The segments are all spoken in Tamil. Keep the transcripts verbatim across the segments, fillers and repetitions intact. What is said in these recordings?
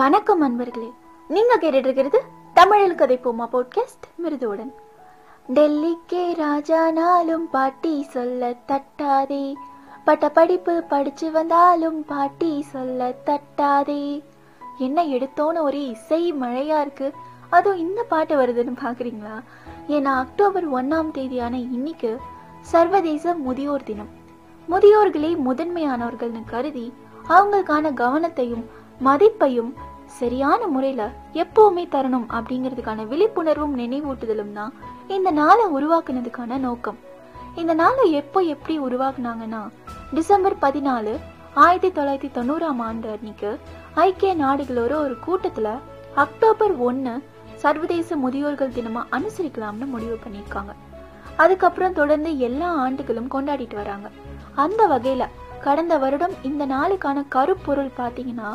வணக்கம் அன்பர்களே, நீங்க கேட்டுட்டு இருக்கிறது தமிழில் கதை போமா பாட்காஸ்ட் மிருதுடன். டெல்லிக்கே ராஜானாலும் பாட்டி சொல்ல தட்டாதே, பட்ட படிப்பு படிச்சு வந்தாலும் பாட்டி சொல்ல தட்டாதே. என்ன எடுத்தோன்னு ஒரு இசை மழையா இருக்கு, அதுவும் இந்த பாட்டு வருதுன்னு பாக்குறீங்களா? ஏன்னா அக்டோபர் ஒன்னாம் தேதியான இன்னைக்கு சர்வதேச முதியோர் தினம். முதியோர்களே முதன்மையானவர்கள்னு கருதி அவங்களுக்கான கவனத்தையும் மதிப்பையும் சரியான முறையில எப்பவுமே தரணும் அப்படிங்கிறதுக்கான விழிப்புணர்வும் நினைவூட்டுதலும் தான் இந்த நாளை உருவாக்குனதுக்கான நோக்கம். இந்த நாளை எப்போ எப்படி உருவாக்குனாங்கன்னா, டிசம்பர் பதினாலு ஆயிரத்தி தொள்ளாயிரத்தி தொண்ணூறாம் ஆண்டு அன்னைக்கு ஐக்கிய நாடுகளோட ஒரு கூட்டத்துல அக்டோபர் ஒன்னு சர்வதேச முதியோர்கள் தினமா அனுசரிக்கலாம்னு முடிவு பண்ணியிருக்காங்க. அதுக்கப்புறம் தொடர்ந்து எல்லா ஆண்டுகளும் கொண்டாடிட்டு வராங்க. அந்த வகையில கடந்த வருடம் இந்த நாளுக்கான கருப்பொருள் பார்த்தீங்கன்னா,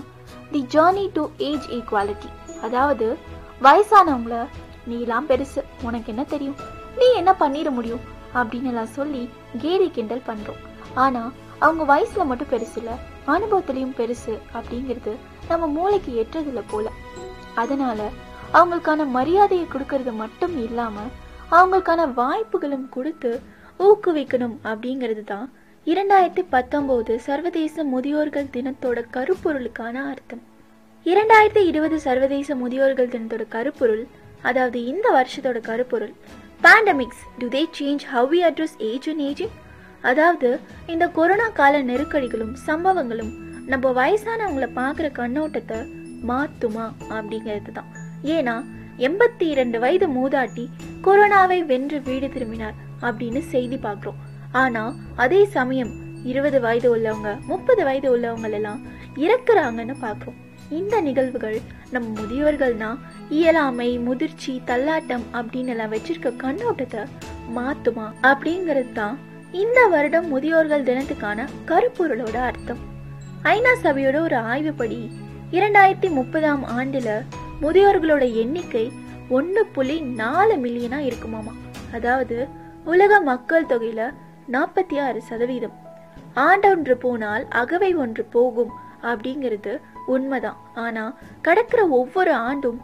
the journey to age equality. அதாவது வயசானவங்கள நீலாம் பெருசு, உனக்கு என்ன தெரியும், நீ என்ன பண்ணிட முடியும் அப்படின்னு எல்லாம் சொல்லி கேலி கிண்டல் பண்றோம். ஆனா அவங்க வயசுல மட்டும் பெருசு இல்ல, அனுபவத்திலையும் பெருசு அப்படிங்கிறது நம்ம மூளைக்கு எட்டுறதுல போல. அதனால அவங்களுக்கான மரியாதையை கொடுக்கறது மட்டும் இல்லாம அவங்களுக்கான வாய்ப்புகளும் கொடுத்து ஊக்குவிக்கணும் அப்படிங்கிறது தான் இரண்டாயிரத்தி பத்தொன்பது சர்வதேச முதியோர்கள் தினத்தோட கருப்பொருளுக்கான அர்த்தம். இரண்டாயிரத்தி இருபது சர்வதேச முதியோர்கள் தினத்தோட கருப்பொருள், அதாவது இந்த வருஷத்தோட கருப்பொருள், pandemics to they change how we address age and ageing. அதாவது இந்த கொரோனா கால நெருக்கடிகளும் சம்பவங்களும் நம்ம வயசானவங்களை பார்க்குற கண்ணோட்டத்தை மாற்றுமா அப்படிங்கிறது தான். ஏன்னா எண்பத்தி இரண்டு வயது மூதாட்டி கொரோனாவை வென்று வீடு திரும்பினார் அப்படின்னு செய்தி பார்க்குறோம். ஆனா அதே சமயம் இருபது வயது உள்ளவங்க, முப்பது வயது உள்ளவங்க எல்லாம் இறக்குறாங்கன்னு பார்க்குறோம். இந்த நிகழ்வுகள் நம்ம முதியோர்கள்னா இயலாமை, முதிர்ச்சி, தள்ளாட்டம் அப்படின்னு எல்லாம் வச்சிருக்க கண்ணோட்டத்தை மாத்துமா அப்படிங்கிறது தான் இந்த வருடம் முதியோர்கள் தினத்துக்கான கருப்பொருளோட அர்த்தம். ஐநா சபையோட ஒரு ஆய்வுப்படி இரண்டாயிரத்தி முப்பதாம் ஆண்டுல முதியோர்களோட எண்ணிக்கை ஒன்னு புள்ளி நாலு மில்லியனா இருக்குமாமா. அதாவது உலக மக்கள் தொகையில நாற்பத்தி ஆறு சதவீதம். ஆண்டொன்று போனால் அகவை ஒன்று போகும் அப்படிங்கிறது உண்மைதான். ஆனா கடக்கிற ஒவ்வொரு ஆண்டும்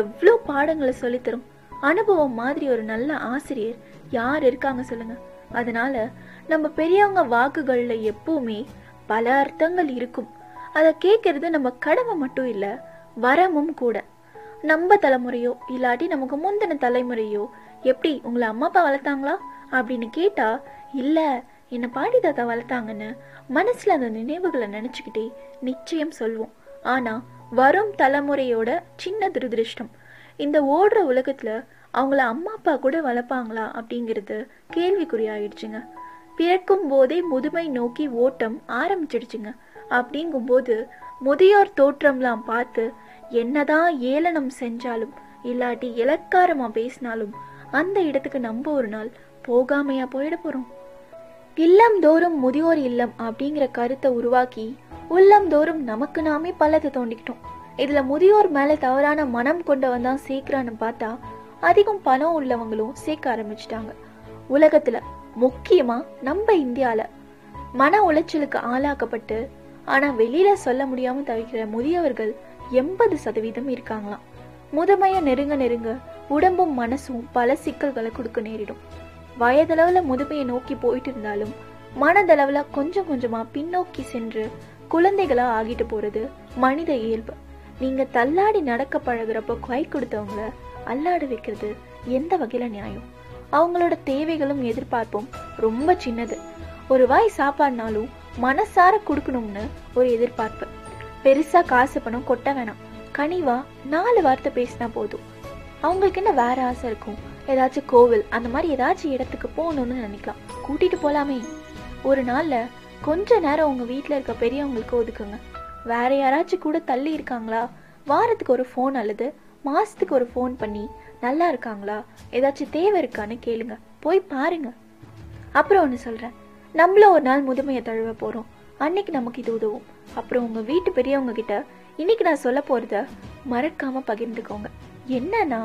எவ்வளோ பாடங்களை சொல்லித்தரும் அனுபவம் மாதிரி ஒரு நல்ல ஆசிரியர் யார் இருக்காங்க சொல்லுங்க? அதனால நம்ம பெரியவங்க வாக்குகள்ல எப்பவுமே பல அர்த்தங்கள் இருக்கும். அதை கேட்கறது நம்ம கடமை மட்டும் இல்ல, வரமும் கூட. நம்ம தலைமுறையோ இல்லாட்டி நமக்கு முந்தின தலைமுறையோ எப்படி உங்களை அம்மா அப்பா வளர்த்தாங்களா அப்படின்னு கேட்டா, இல்ல என்ன பாட்டி தாத்தா வளர்த்தாங்கன்னு மனசுல அந்த நினைவுகளை நினைச்சுக்கிட்டே நிச்சயம் சொல்வோம். ஆனா வரும் தலைமுறையோட சின்ன துரதிருஷ்டம், இந்த ஓடுற உலகத்துல அவங்கள அம்மா அப்பா கூட வளர்ப்பாங்களா அப்படிங்கிறது கேள்விக்குறியாயிடுச்சுங்க. பிறக்கும் போதே முதுமை நோக்கி ஓட்டம் ஆரம்பிச்சிடுச்சுங்க. அப்படிங்கும்போது முதியோர் தோற்றம்லாம் பார்த்து என்னதான் ஏளனம் செஞ்சாலும் இல்லாட்டி இலக்காரமா பேசினாலும் அந்த இடத்துக்கு நம்ம ஒரு நாள் போகாமையா போயிட போறோம். இல்லம் தோறும் முதியோர் இல்லம் அப்படிங்கிற கருத்தை உருவாக்கி உள்ளம் தோறும் நமக்கு நாமே பள்ளத்தை தோண்டிக்கிட்டோம். இதுல முதியோர் மேல தவறான மனம் கொண்டவன் தான் சேர்க்கிறான்னு பார்த்தா, அதிகம் பணம் உள்ளவங்களும் சேர்க்க ஆரம்பிச்சுட்டாங்க. உலகத்துல முக்கியமா நம்ம இந்தியால மன உளைச்சலுக்கு ஆளாக்கப்பட்டு ஆனா வெளியில சொல்ல முடியாம தவிக்கிற முதியவர்கள் எண்பது சதவீதம் இருக்காங்களாம். முதுமைய நெருங்க நெருங்க உடம்பும் மனசும் பல சிக்கல்களை கொடுக்க நேரிடும். வயதளவுல முதுமையை நோக்கி போயிட்டு இருந்தாலும் மனதளவுல கொஞ்சம் கொஞ்சமா பின்னோக்கி சென்று குழந்தைகளா ஆகிட்டு போறது மனித இயல்பு. நீங்க தள்ளாடி நடக்க பழகுறப்ப கை கொடுத்தவங்கள அல்லாட வைக்கிறது எந்த வகையில நியாயம்? அவங்களோட தேவைகளும் எதிர்பார்ப்பும் ரொம்ப சின்னது. ஒரு வாய் சாப்பாடுனாலும் மனசார கொடுக்கணும்னு ஒரு எதிர்பார்ப்பு. பெருசா காசு பணம் கொட்ட வேணாம், கனிவா நாலு வார்த்தை பேசினா போதும். அவங்களுக்கு என்ன வேற ஆசை இருக்கும்? ஏதாச்சும் கோவில் அந்த மாதிரி ஏதாச்சும் இடத்துக்கு போகணும்னு நினைக்கலாம், கூட்டிட்டு போலாமே. ஒரு நாள்ல கொஞ்ச நேரம் உங்க வீட்டுல இருக்க பெரியவங்களுக்கு ஒதுக்குங்க. வேற யாராச்சும் கூட தள்ளி இருக்காங்களா? வாரத்துக்கு ஒரு ஃபோன் அல்லது மாசத்துக்கு ஒரு ஃபோன் பண்ணி நல்லா இருக்காங்களா, ஏதாச்சும் தேவை இருக்கான்னு கேளுங்க, போய் பாருங்க. அப்புறம் ஒன்னு சொல்றேன், நம்மள ஒரு நாள் முதுமையை தழுவ போறோம், அன்னைக்கு நமக்கு இது உதவும். அப்புறம் உங்க வீட்டு பெரியவங்க கிட்ட இன்னைக்கு நான் சொல்ல போறத மறக்காம பகிர்ந்துக்கோங்க. என்னன்னா,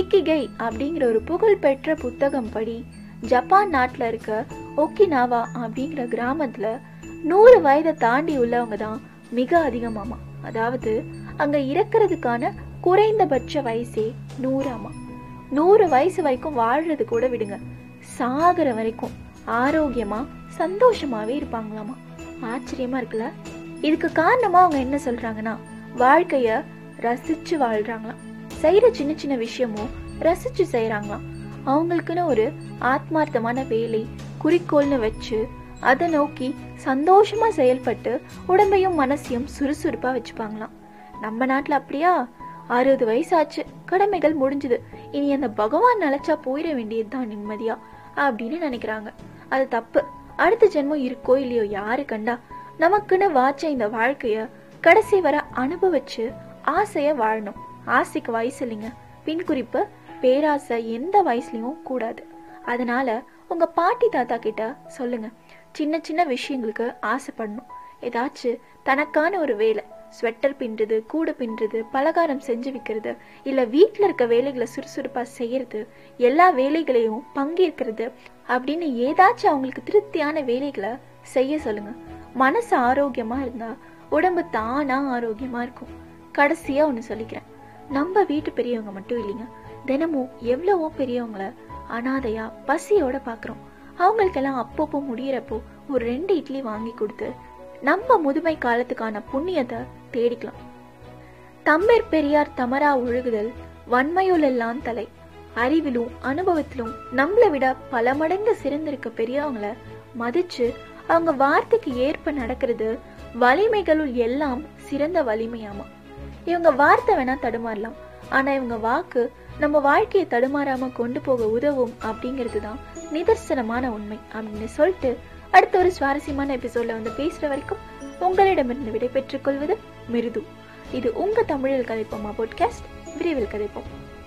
இக்கிகை அப்படிங்கிற ஒரு புகழ் பெற்ற புத்தகம் படி ஜப்பான் நாட்டுல இருக்க ஒக்கினாவா அப்படிங்கிற கிராமத்துல நூறு வயதை தாண்டி உள்ளவங்க தான் மிக அதிகமாமா. அதாவது அங்க இருக்கிறதுக்கான குறைந்தபட்ச வயசே நூறாமா. நூறு வயசு வரைக்கும் வாழ்றது கூட விடுங்க, சாகிற வரைக்கும் ஆரோக்கியமா சந்தோஷமாவே இருப்பாங்களாமா. ஆச்சரியமா இருக்குல்ல? இதுக்கு காரணமா அவங்க என்ன சொல்றாங்கன்னா, வாழ்க்கைய ரசிச்சு வாழ்றாங்களாம், செய்யற சின்ன சின்ன விஷயமும் ரசிச்சு செய்யறாங்களாம். அவங்களுக்குன்னு ஒரு ஆத்மார்த்தமான வேலை குறிக்கோள்னு வச்சு அதை நோக்கி சந்தோஷமா செயல்பட்டு உடம்பையும் மனசையும் சுறுசுறுப்பா வச்சுப்பாங்களாம். நம்ம நாட்டுல அப்படியா? அறுபது வயசு ஆச்சு, கடமைகள் முடிஞ்சுது, இனி அந்த பகவான் நினைச்சா போயிட வேண்டியதுதான் நிம்மதியா அப்படின்னு நினைக்கிறாங்க. அது தப்பு. அடுத்த ஜென்மம் இருக்கோ இல்லையோ யாரு கண்டா, நமக்குன்னு வாச்ச இந்த வாழ்க்கைய கடைசி வர அனுபவிச்சு ஆசைய வாழணும். ஆசைக்கு வயசு இல்லைங்க. பின் குறிப்பு, பேராசை எந்த வயசுலயும் கூடாது. அதனால உங்க பாட்டி தாத்தா கிட்ட சொல்லுங்க, சின்ன சின்ன விஷயங்களுக்கு ஆசைப்படணும். ஏதாச்சும் தனக்கான ஒரு வேலை, ஸ்வெட்டர் பின்றது, கூடை பின்றது, பலகாரம் செஞ்சு விற்கிறது, இல்லை வீட்டில் இருக்க வேலைகளை சுறுசுறுப்பாக செய்கிறது, எல்லா வேலைகளையும் பங்கேற்கிறது அப்படின்னு ஏதாச்சும் அவங்களுக்கு திருப்தியான வேலைகளை செய்ய சொல்லுங்க. மனசு ஆரோக்கியமாக இருந்தால் உடம்பு தானாக ஆரோக்கியமாக இருக்கும். கடைசியாக ஒன்று சொல்லிக்கிறேன், நம்ம வீட்டு பெரியவங்க மட்டும் இல்லைங்க, தினமும் எவ்வளவோ பெரியவங்கள அனாதையா பசியோட பார்க்குறோம். அவங்களுக்கெல்லாம் அப்பப்போ முடியிறப்போ ஒரு ரெண்டு இட்லி வாங்கி கொடுத்து நம்ம முதுமை காலத்துக்கான புண்ணியத்தை தேடிக்கலாம். தம்பர் பெரியார் தமரா ஒழுகுதல் வன்மையுலெல்லாம் தலை. அறிவிலும் அனுபவத்திலும் நம்மளை விட பல மடங்கு சிறந்திருக்க பெரியவங்கள மதிச்சு அவங்க வார்த்தைக்கு ஏற்ப நடக்கிறது வலிமைகளுள் எல்லாம் சிறந்த வலிமையாமா. இவங்க வார்த்தை வேணா தடுமாறலாம், ஆனா இவங்க வாக்கு நம்ம வாழ்க்கையை தடுமாறாம கொண்டு போக உதவும் அப்படிங்கிறது தான் நிதர்சனமான உண்மை அப்படின்னு சொல்லிட்டு அடுத்த ஒரு சுவாரஸ்யமான எபிசோட்ல வந்து பேசுற வரைக்கும் உங்களிடமிருந்து விடை பெற்றுக் கொள்வது மிருது. இது உங்க தமிழில் கதைப்போமா பாட்காஸ்ட். விரைவில் கதைப்போம்.